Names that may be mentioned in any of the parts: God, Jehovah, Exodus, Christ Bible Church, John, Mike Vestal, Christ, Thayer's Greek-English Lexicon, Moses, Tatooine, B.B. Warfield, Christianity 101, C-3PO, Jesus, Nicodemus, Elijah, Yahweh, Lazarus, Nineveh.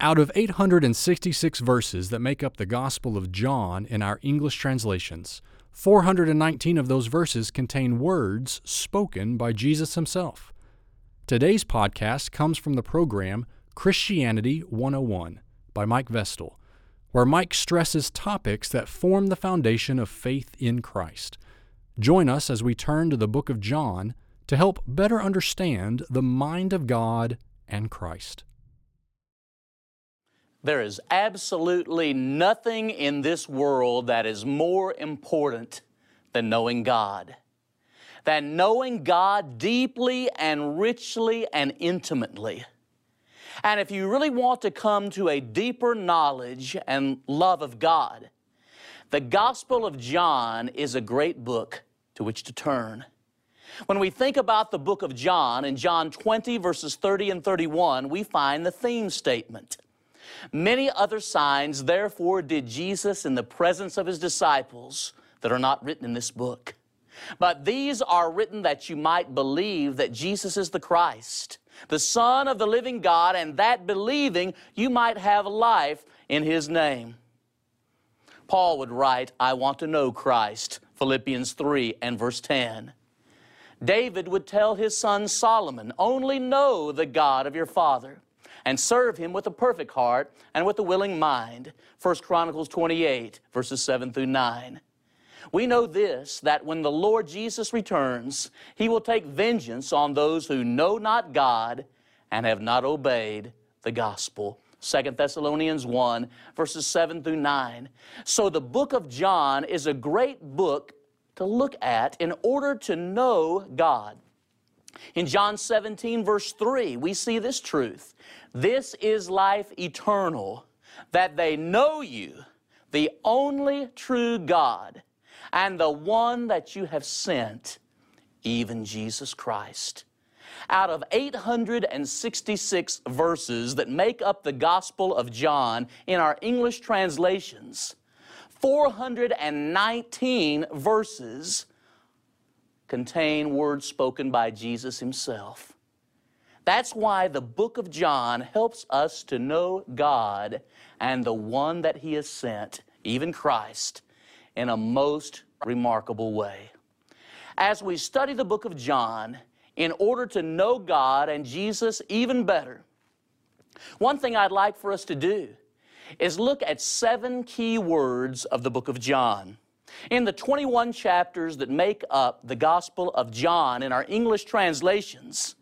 Out of 866 verses that make up the Gospel of John in our English translations, 419 of those verses contain words spoken by Jesus himself. Today's podcast comes from the program Christianity 101 by Mike Vestal, where Mike stresses topics that form the foundation of faith in Christ. Join us as we turn to the book of John to help better understand the mind of God and Christ. There is absolutely nothing in this world that is more important than knowing God. Than knowing God deeply and richly and intimately. And if you really want to come to a deeper knowledge and love of God, the Gospel of John is a great book to which to turn. When we think about the book of John, in John 20, verses 30 and 31, we find the theme statement. Many other signs, therefore, did Jesus in the presence of his disciples that are not written in this book. But these are written that you might believe that Jesus is the Christ, the Son of the living God, and that believing you might have life in his name. Paul would write, I want to know Christ, Philippians 3 and verse 10. David would tell his son Solomon, only know the God of your father, and serve him with a perfect heart and with a willing mind. 1 Chronicles 28, verses 7 through 9. We know this, that when the Lord Jesus returns, he will take vengeance on those who know not God and have not obeyed the gospel. 2 Thessalonians 1, verses 7 through 9. So the book of John is a great book to look at in order to know God. In John 17, verse 3, we see this truth. This is life eternal, that they know you, the only true God, and the one that you have sent, even Jesus Christ. Out of 866 verses that make up the Gospel of John in our English translations, 419 verses contain words spoken by Jesus himself. That's why the book of John helps us to know God and the one that he has sent, even Christ, in a most remarkable way. As we study the book of John, in order to know God and Jesus even better, one thing I'd like for us to do is look at 7 key words of the book of John. In the 21 chapters that make up the Gospel of John in our English translations,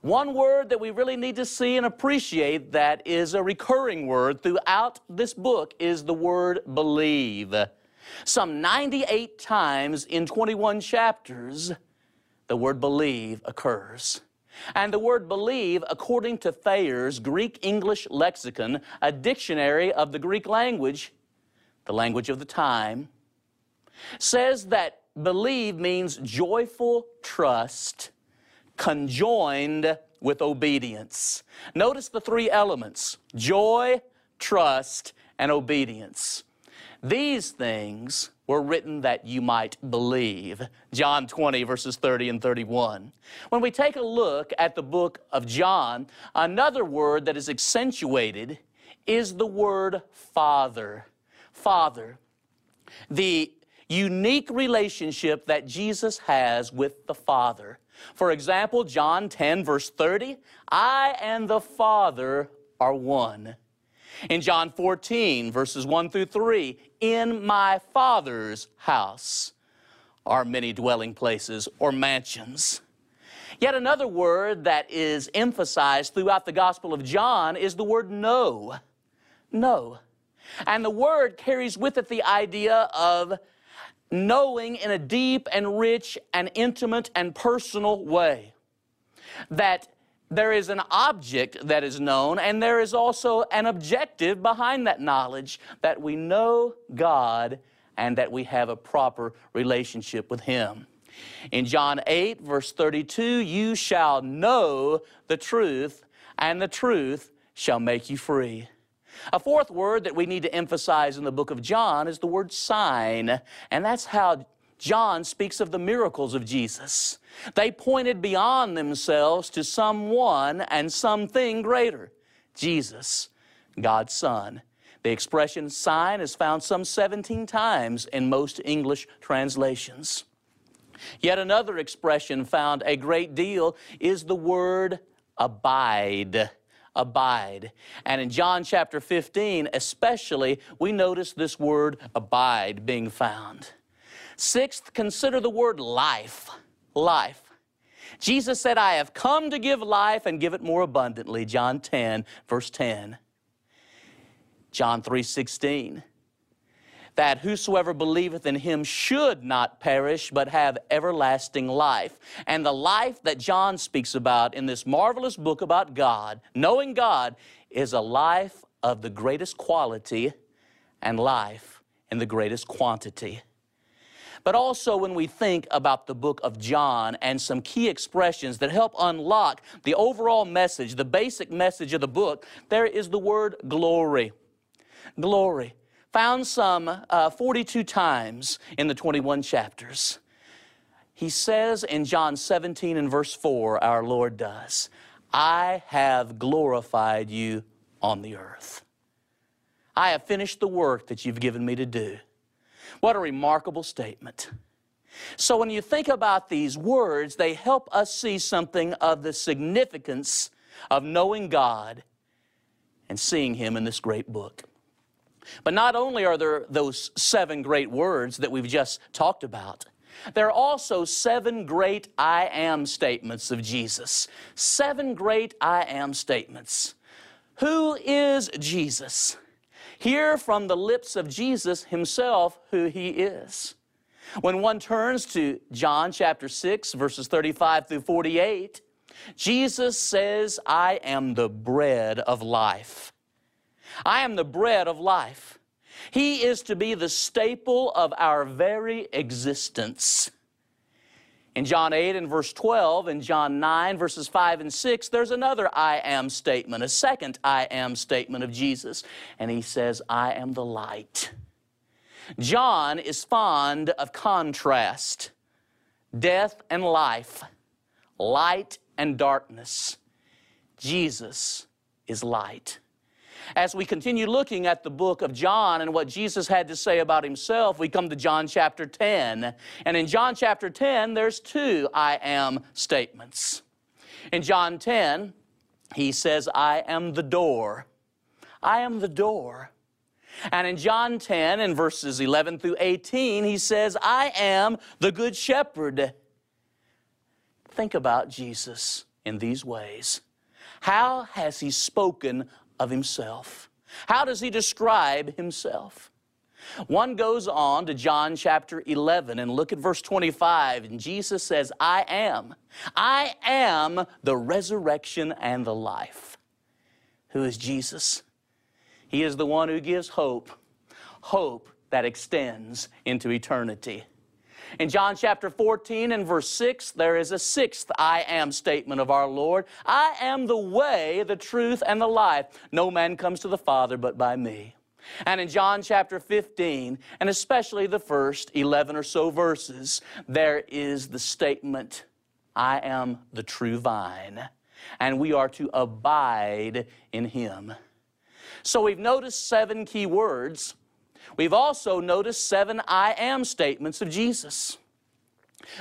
one word that we really need to see and appreciate that is a recurring word throughout this book is the word believe. Some 98 times in 21 chapters, the word believe occurs. And the word believe, according to Thayer's Greek-English Lexicon, a dictionary of the Greek language, the language of the time, says that believe means joyful trust conjoined with obedience. Notice the 3 elements, joy, trust, and obedience. These things were written that you might believe. John 20, verses 30 and 31. When we take a look at the book of John, another word that is accentuated is the word Father. Father. The unique relationship that Jesus has with the Father. For example, John 10, verse 30, I and the Father are one. In John 14, verses 1 through 3, in my Father's house are many dwelling places or mansions. Yet another word that is emphasized throughout the Gospel of John is the word know. Know. And the word carries with it the idea of knowing in a deep and rich and intimate and personal way. That there is an object that is known, and there is also an objective behind that knowledge, that we know God and that we have a proper relationship with him. In John 8, verse 32, you shall know the truth, and the truth shall make you free. A fourth word that we need to emphasize in the book of John is the word sign, and that's how John speaks of the miracles of Jesus. They pointed beyond themselves to someone and something greater, Jesus, God's Son. The expression sign is found some 17 times in most English translations. Yet another expression found a great deal is the word abide. Abide. And in John chapter 15 especially, we notice this word abide being found. Sixth, consider the word life. Life. Jesus said, I have come to give life and give it more abundantly. John 10, verse 10. John 3:16, that whosoever believeth in him should not perish, but have everlasting life. And the life that John speaks about in this marvelous book about God, knowing God, is a life of the greatest quality and life in the greatest quantity. But also when we think about the book of John and some key expressions that help unlock the overall message, the basic message of the book, there is the word glory. Glory, found some 42 times in the 21 chapters. He says in John 17 and verse 4, our Lord does, I have glorified you on the earth. I have finished the work that you've given me to do. What a remarkable statement. So when you think about these words, they help us see something of the significance of knowing God and seeing Him in this great book. But not only are there those 7 great words that we've just talked about, there are also 7 great I am statements of Jesus. 7 great I am statements. Who is Jesus? Hear from the lips of Jesus Himself who He is. When one turns to John chapter 6, verses 35 through 48, Jesus says, I am the bread of life. I am the bread of life. He is to be the staple of our very existence. In John 8 and verse 12, in John 9 verses 5 and 6, there's another I am statement, a second I am statement of Jesus. And He says, I am the light. John is fond of contrast, death and life, light and darkness. Jesus is light. As we continue looking at the book of John and what Jesus had to say about Himself, we come to John chapter 10. And in John chapter 10, there's 2 I am statements. In John 10, He says, I am the door. I am the door. And in John 10, in verses 11 through 18, He says, I am the good shepherd. Think about Jesus in these ways. How has He spoken of Himself? How does He describe Himself? One goes on to John chapter 11 and look at verse 25, and Jesus says, I am the resurrection and the life. Who is Jesus? He is the one who gives hope, hope that extends into eternity. In John chapter 14 and verse 6, there is a 6th I am statement of our Lord. I am the way, the truth, and the life. No man comes to the Father but by me. And in John chapter 15, and especially the first 11 or so verses, there is the statement, I am the true vine, and we are to abide in Him. So we've noticed 7 key words. We've also noticed 7 I am statements of Jesus.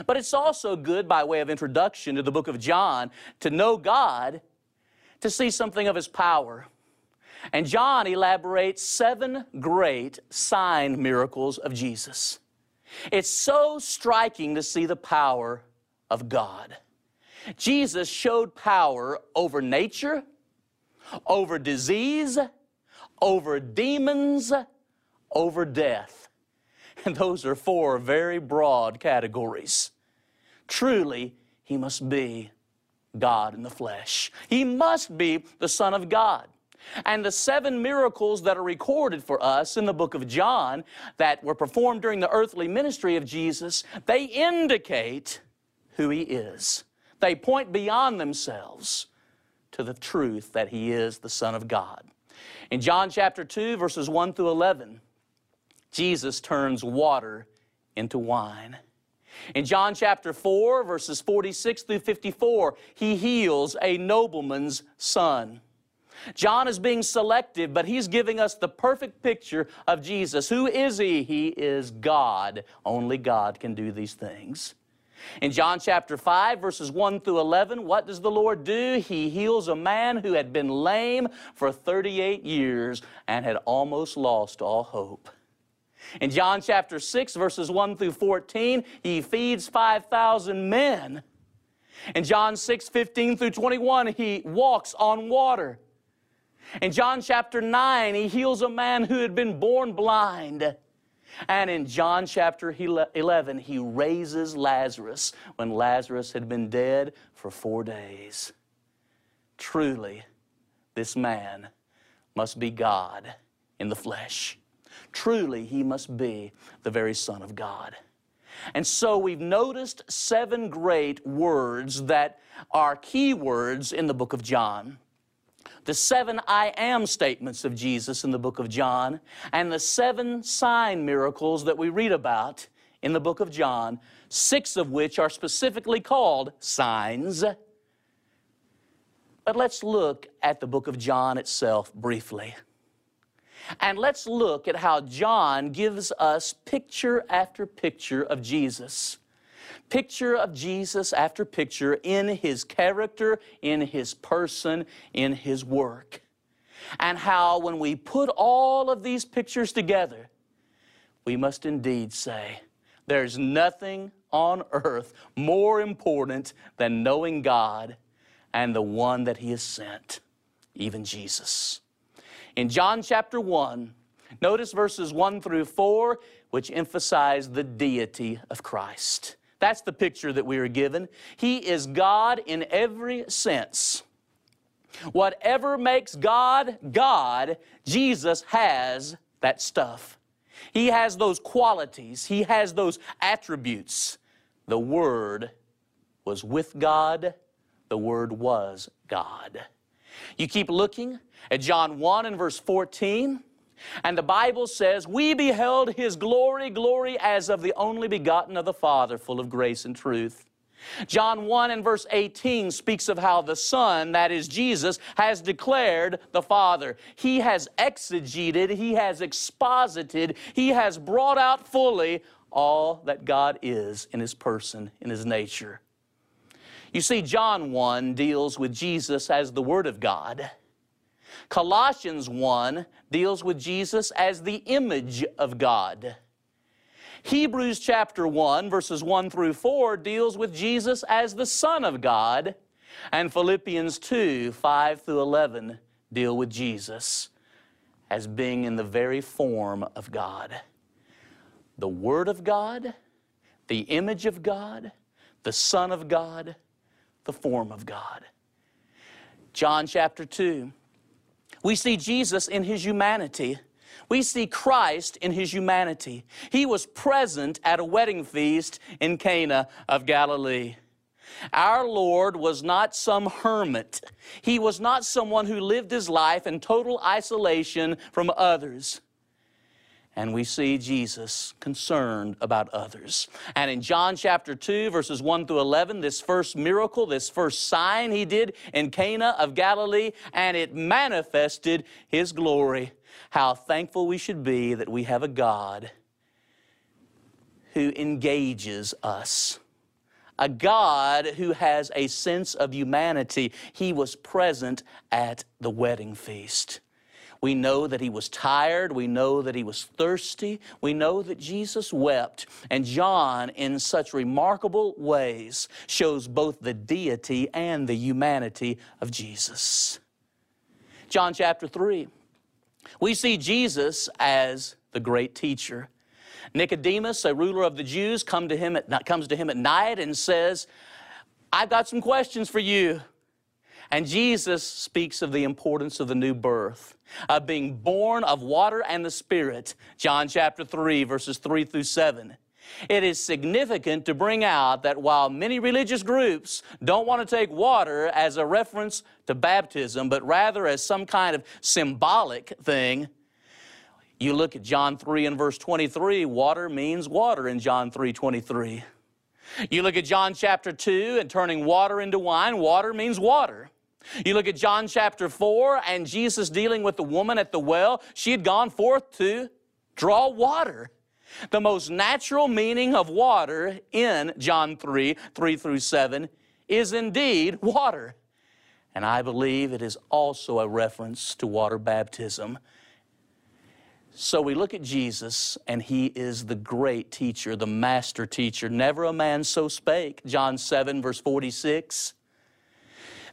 But it's also good, by way of introduction to the book of John, to know God, to see something of His power. And John elaborates 7 great sign miracles of Jesus. It's so striking to see the power of God. Jesus showed power over nature, over disease, over demons, over death. And those are 4 very broad categories. Truly, He must be God in the flesh. He must be the Son of God. And the 7 miracles that are recorded for us in the book of John that were performed during the earthly ministry of Jesus, they indicate who He is. They point beyond themselves to the truth that He is the Son of God. In John chapter 2, verses 1 through 11, Jesus turns water into wine. In John chapter 4, verses 46 through 54, He heals a nobleman's son. John is being selective, but he's giving us the perfect picture of Jesus. Who is he? He is God. Only God can do these things. In John chapter 5, verses 1 through 11, what does the Lord do? He heals a man who had been lame for 38 years and had almost lost all hope. In John chapter 6, verses 1 through 14, he feeds 5,000 men. In John 6, 15 through 21, he walks on water. In John chapter 9, he heals a man who had been born blind. And in John chapter 11, he raises Lazarus when Lazarus had been dead for 4 days. Truly, this man must be God in the flesh. Truly, he must be the very Son of God. And so we've noticed 7 great words that are key words in the book of John. The 7 I am statements of Jesus in the book of John, and the 7 sign miracles that we read about in the book of John, 6 of which are specifically called signs. But let's look at the book of John itself briefly. And let's look at how John gives us picture after picture of Jesus. Picture of Jesus after picture in his character, in his person, in his work. And how when we put all of these pictures together, we must indeed say, there's nothing on earth more important than knowing God and the one that he has sent, even Jesus. In John chapter 1, notice verses 1 through 4, which emphasize the deity of Christ. That's the picture that we are given. He is God in every sense. Whatever makes God, God, Jesus has that stuff. He has those qualities. He has those attributes. The Word was with God. The Word was God. You keep looking at John 1 and verse 14, and the Bible says, "We beheld His glory, glory as of the only begotten of the Father, full of grace and truth." John 1 and verse 18 speaks of how the Son, that is Jesus, has declared the Father. He has exegeted, He has exposited, He has brought out fully all that God is in His person, in His nature. You see, John 1 deals with Jesus as the Word of God. Colossians 1 deals with Jesus as the image of God. Hebrews chapter 1, verses 1 through 4, deals with Jesus as the Son of God. And Philippians 2, 5 through 11, deal with Jesus as being in the very form of God. The Word of God, the image of God, the Son of God, the form of God. John chapter 2, we see Jesus in His humanity. We see Christ in His humanity. He was present at a wedding feast in Cana of Galilee. Our Lord was not some hermit. He was not someone who lived his life in total isolation from others. And we see Jesus concerned about others. And in John chapter 2, verses 1 through 11, this first miracle, this first sign He did in Cana of Galilee, and it manifested His glory. How thankful we should be that we have a God who engages us. A God who has a sense of humanity. He was present at the wedding feast. We know that He was tired. We know that He was thirsty. We know that Jesus wept. And John, in such remarkable ways, shows both the deity and the humanity of Jesus. John chapter 3, we see Jesus as the great teacher. Nicodemus, a ruler of the Jews, comes to him at night and says, "I've got some questions for you." And Jesus speaks of the importance of the new birth, of being born of water and the Spirit. John chapter 3, verses 3 through 7. It is significant to bring out that while many religious groups don't want to take water as a reference to baptism, but rather as some kind of symbolic thing, you look at John 3 and verse 23, water means water in John 3:23. You look at John chapter 2 and turning water into wine, water means water. You look at John chapter 4 and Jesus dealing with the woman at the well. She had gone forth to draw water. The most natural meaning of water in John 3:3-7 is indeed water. And I believe it is also a reference to water baptism. So we look at Jesus, and he is the great teacher, the master teacher. Never a man so spake, John 7:46.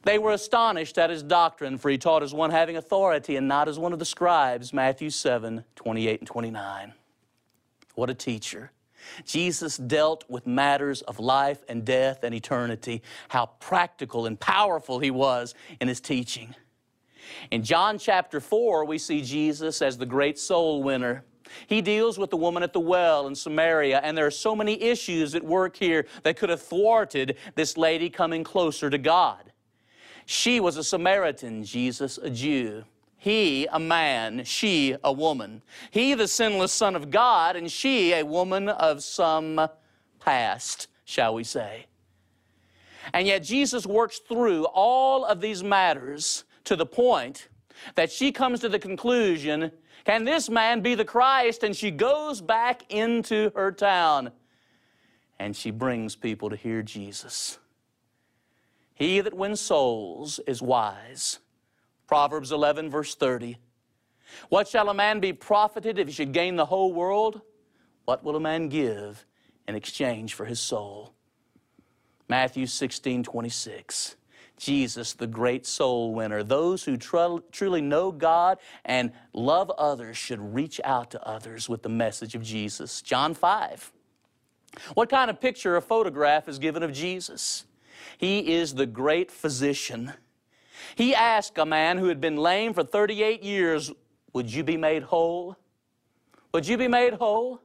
They were astonished at his doctrine, for he taught as one having authority and not as one of the scribes, Matthew 7:28-29. What a teacher. Jesus dealt with matters of life and death and eternity. How practical and powerful he was in his teaching. In John chapter 4, we see Jesus as the great soul winner. He deals with the woman at the well in Samaria, and there are so many issues at work here that could have thwarted this lady coming closer to God. She was a Samaritan, Jesus a Jew. He a man, she a woman. He the sinless Son of God, and she a woman of some past, shall we say. And yet Jesus works through all of these matters to the point that she comes to the conclusion, can this man be the Christ? And she goes back into her town and she brings people to hear Jesus. He that wins souls is wise. Proverbs 11:30. What shall a man be profited if he should gain the whole world? What will a man give in exchange for his soul? Matthew 16:26. Jesus, the great soul winner. Those who truly know God and love others should reach out to others with the message of Jesus. John 5. What kind of picture or photograph is given of Jesus? He is the great physician. He asked a man who had been lame for 38 years, would you be made whole? Would you be made whole?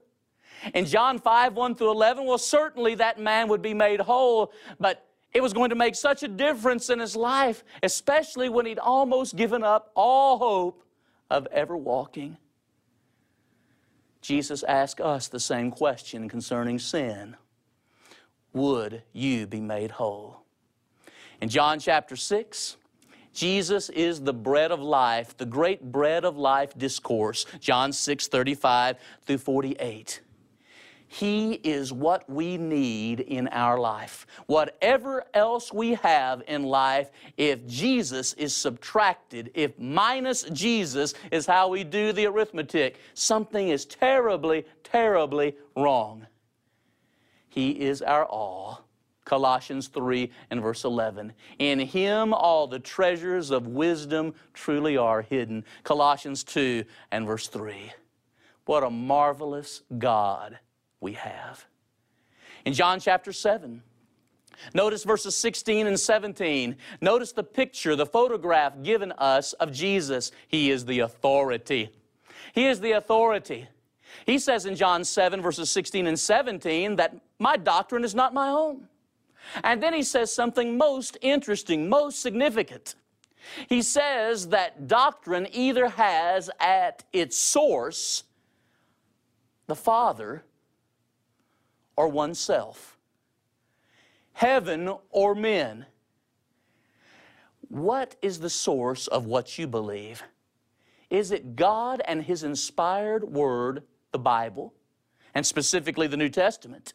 In John 5:1-11, well, certainly that man would be made whole, but it was going to make such a difference in his life, especially when he'd almost given up all hope of ever walking. Jesus asked us the same question concerning sin. Would you be made whole? In John chapter 6, Jesus is the bread of life, the great bread of life discourse, John 6:35-48. He is what we need in our life. Whatever else we have in life, if Jesus is subtracted, if minus Jesus is how we do the arithmetic, something is terribly, terribly wrong. He is our all. Colossians 3:11. In Him all the treasures of wisdom truly are hidden. Colossians 2:3. What a marvelous God we have. In John chapter 7, notice verses 16 and 17. Notice the picture, the photograph given us of Jesus. He is the authority. He is the authority. He says in John 7, verses 16 and 17, that my doctrine is not my own. And then he says something most interesting, most significant. He says that doctrine either has at its source the Father or oneself, heaven or men. What is the source of what you believe? Is it God and His inspired Word, the Bible, and specifically the New Testament?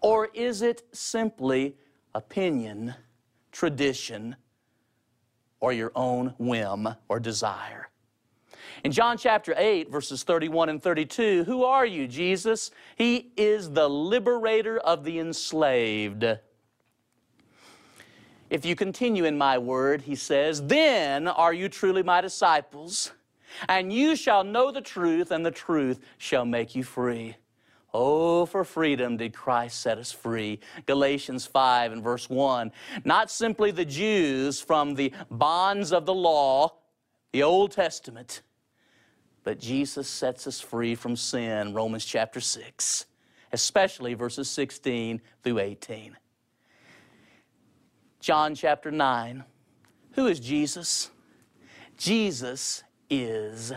Or is it simply opinion, tradition, or your own whim or desire? In John chapter 8, verses 31 and 32, who are you, Jesus? He is the liberator of the enslaved. If you continue in my word, he says, then are you truly my disciples, and you shall know the truth, and the truth shall make you free. Oh, for freedom did Christ set us free. Galatians 5:1. Not simply the Jews from the bonds of the law, the Old Testament, but Jesus sets us free from sin, Romans chapter 6, especially verses 16-18. John chapter 9, who is Jesus? Jesus is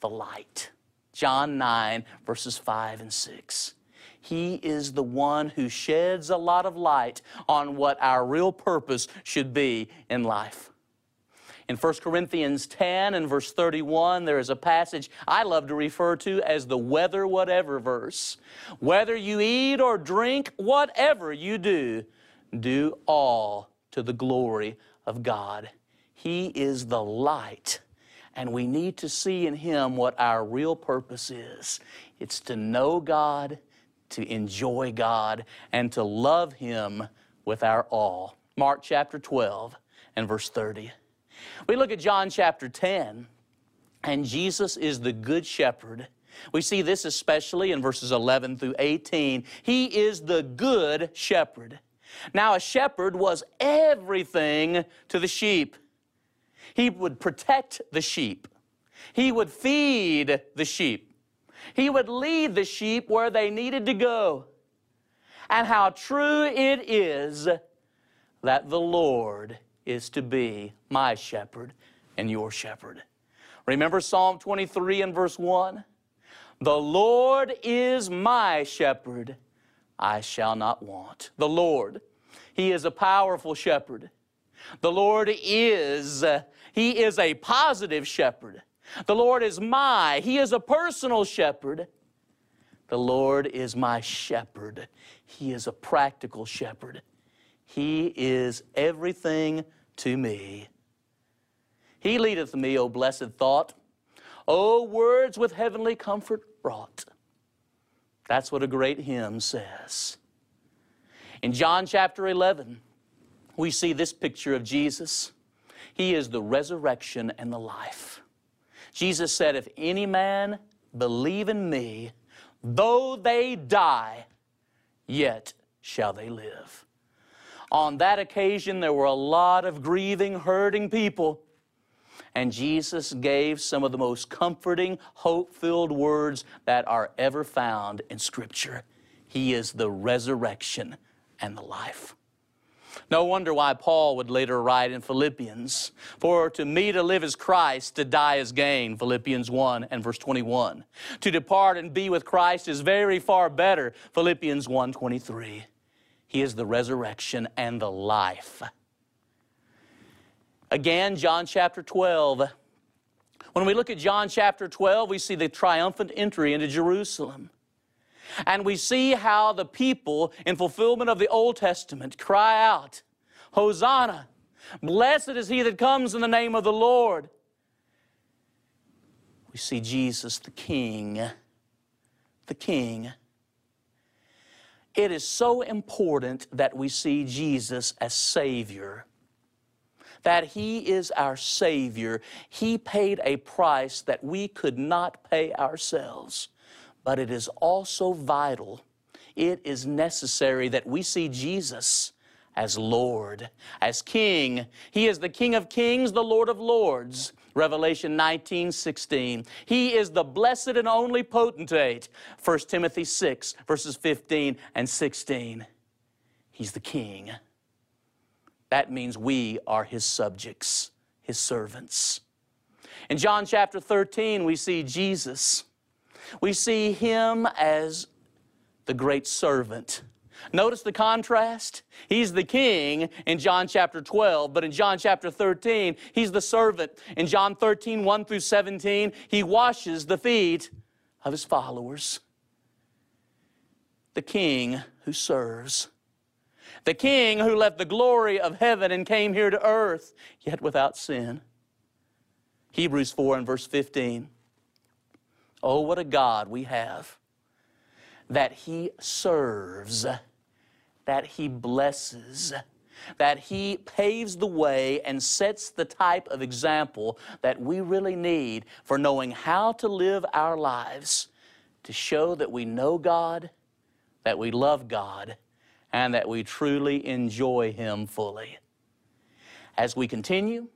the light. John 9:5-6. He is the one who sheds a lot of light on what our real purpose should be in life. In 1 Corinthians 10 and verse 31, there is a passage I love to refer to as the whether whatever verse. Whether you eat or drink, whatever you do, do all to the glory of God. He is the light, and we need to see in Him what our real purpose is. It's to know God, to enjoy God, and to love Him with our all. Mark chapter 12 and verse 30. We look at John chapter 10, and Jesus is the good shepherd. We see this especially in verses 11 through 18. He is the good shepherd. Now, a shepherd was everything to the sheep. He would protect the sheep. He would feed the sheep. He would lead the sheep where they needed to go. And how true it is that the Lord is to be my shepherd and your shepherd. Remember Psalm 23 and verse 1? The Lord is my shepherd, I shall not want. The Lord, He is a powerful shepherd. The Lord is, He is a positive shepherd. The Lord is my, He is a personal shepherd. The Lord is my shepherd. He is a practical shepherd. He is everything to me. He leadeth me, O blessed thought, O words with heavenly comfort wrought. That's what a great hymn says. In John chapter 11, we see this picture of Jesus. He is the resurrection and the life. Jesus said, if any man believe in me, though they die, yet shall they live. On that occasion, there were a lot of grieving, hurting people. And Jesus gave some of the most comforting, hope-filled words that are ever found in Scripture. He is the resurrection and the life. No wonder why Paul would later write in Philippians, for to me to live is Christ, to die is gain, Philippians 1 and verse 21. To depart and be with Christ is very far better, Philippians 1:23. He is the resurrection and the life. Again, John chapter 12. When we look at John chapter 12, we see the triumphant entry into Jerusalem. And we see how the people, in fulfillment of the Old Testament, cry out, Hosanna! Blessed is he that comes in the name of the Lord. We see Jesus, the King. The King. It is so important that we see Jesus as Savior, that He is our Savior. He paid a price that we could not pay ourselves. But it is also vital, it is necessary that we see Jesus as Lord, as King. He is the King of kings, the Lord of lords, Revelation 19:16. He is the blessed and only potentate, 1 Timothy 6, verses 15 and 16. He's the King. That means we are His subjects, His servants. In John chapter 13, we see Jesus. We see Him as the great servant. Notice the contrast. He's the King in John chapter 12, but in John chapter 13, He's the servant. In John 13, 1 through 17, He washes the feet of His followers. The King who serves. The King who left the glory of heaven and came here to earth, yet without sin. Hebrews 4 and verse 15. Oh, what a God we have, that He serves, that He blesses, that He paves the way and sets the type of example that we really need for knowing how to live our lives to show that we know God, that we love God, and that we truly enjoy Him fully. As we continue,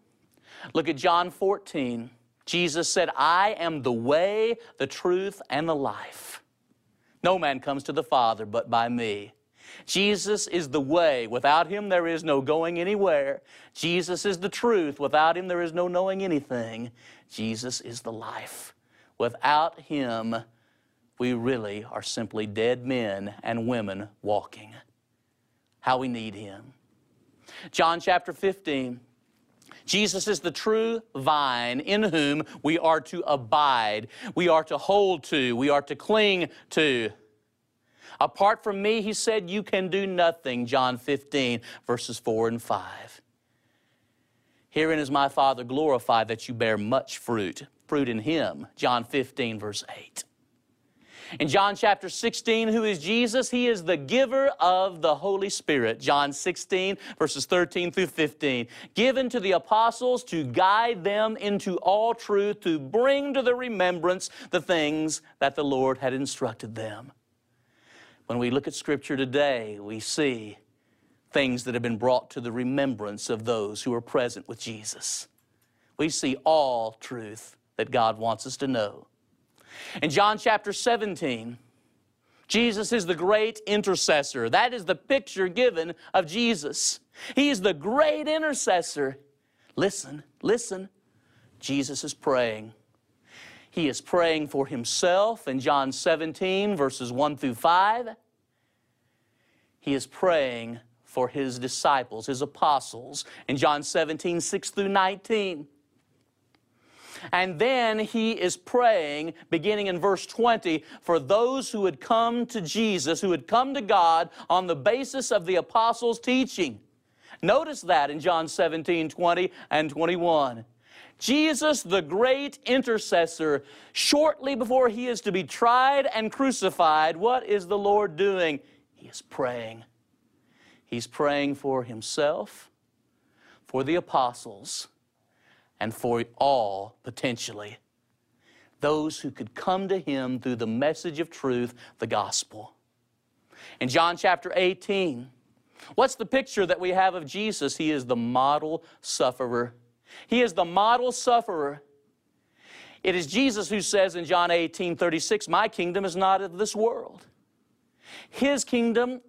look at John 14. Jesus said, I am the way, the truth, and the life. No man comes to the Father but by me. Jesus is the way. Without Him there is no going anywhere. Jesus is the truth. Without Him there is no knowing anything. Jesus is the life. Without Him, we really are simply dead men and women walking. How we need Him. John chapter 15. Jesus is the true vine in whom we are to abide, we are to hold to, we are to cling to. Apart from me, he said, you can do nothing, John 15, verses 4 and 5. Herein is my Father glorified that you bear much fruit, fruit in him, John 15, verse 8. In John chapter 16, who is Jesus? He is the giver of the Holy Spirit. John 16, verses 13 through 15. Given to the apostles to guide them into all truth, to bring to their remembrance the things that the Lord had instructed them. When we look at Scripture today, we see things that have been brought to the remembrance of those who are present with Jesus. We see all truth that God wants us to know. In John chapter 17, Jesus is the great intercessor. That is the picture given of Jesus. He is the great intercessor. Listen, listen. Jesus is praying. He is praying for himself in John 17, verses 1 through 5. He is praying for his disciples, his apostles, in John 17, 6 through 19. And then he is praying, beginning in verse 20, for those who had come to Jesus, who had come to God on the basis of the apostles' teaching. Notice that in John 17, 20 and 21. Jesus, the great intercessor, shortly before he is to be tried and crucified, what is the Lord doing? He is praying. He's praying for himself, for the apostles, and for all, potentially, those who could come to him through the message of truth, the gospel. In John chapter 18, what's the picture that we have of Jesus? He is the model sufferer. He is the model sufferer. It is Jesus who says in John 18:36, my kingdom is not of this world. His kingdom,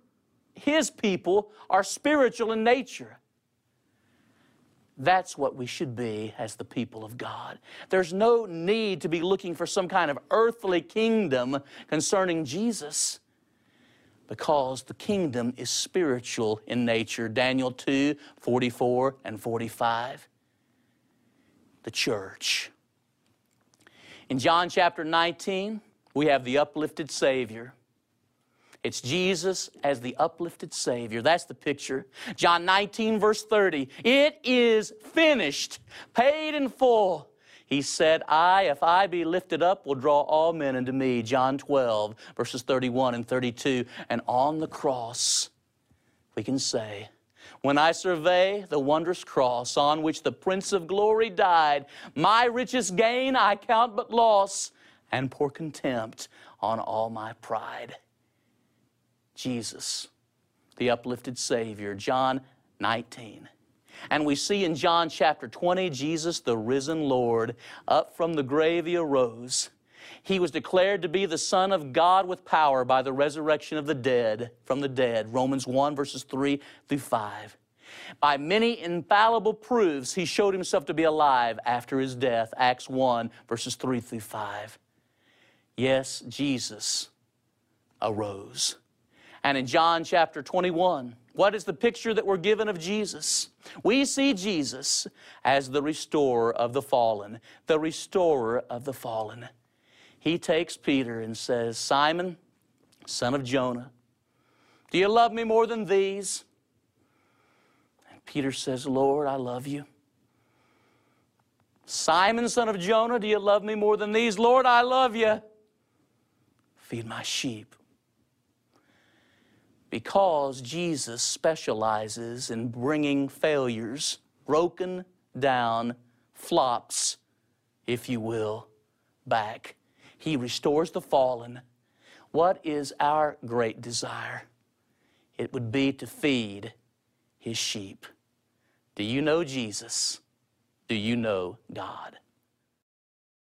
his people are spiritual in nature. That's what we should be as the people of God. There's no need to be looking for some kind of earthly kingdom concerning Jesus, because the kingdom is spiritual in nature. Daniel 2, 44 and 45. The church. In John chapter 19, we have the uplifted Savior. It's Jesus as the uplifted Savior. That's the picture. John 19, verse 30. It is finished, paid in full. He said, I, if I be lifted up, will draw all men unto me. John 12, verses 31 and 32. And on the cross, we can say, when I survey the wondrous cross on which the Prince of Glory died, my richest gain I count but loss, and pour contempt on all my pride. Jesus, the uplifted Savior, John 19. And we see in John chapter 20, Jesus, the risen Lord, up from the grave he arose. He was declared to be the Son of God with power by the resurrection of the dead, from the dead, Romans 1, verses 3 through 5. By many infallible proofs, he showed himself to be alive after his death, Acts 1, verses 3 through 5. Yes, Jesus arose. And in John chapter 21, what is the picture that we're given of Jesus? We see Jesus as the restorer of the fallen, the restorer of the fallen. He takes Peter and says, Simon, son of Jonah, do you love me more than these? And Peter says, Lord, I love you. Simon, son of Jonah, do you love me more than these? Lord, I love you. Feed my sheep. Because Jesus specializes in bringing failures, broken down, flops, if you will, back. He restores the fallen. What is our great desire? It would be to feed his sheep. Do you know Jesus? Do you know God?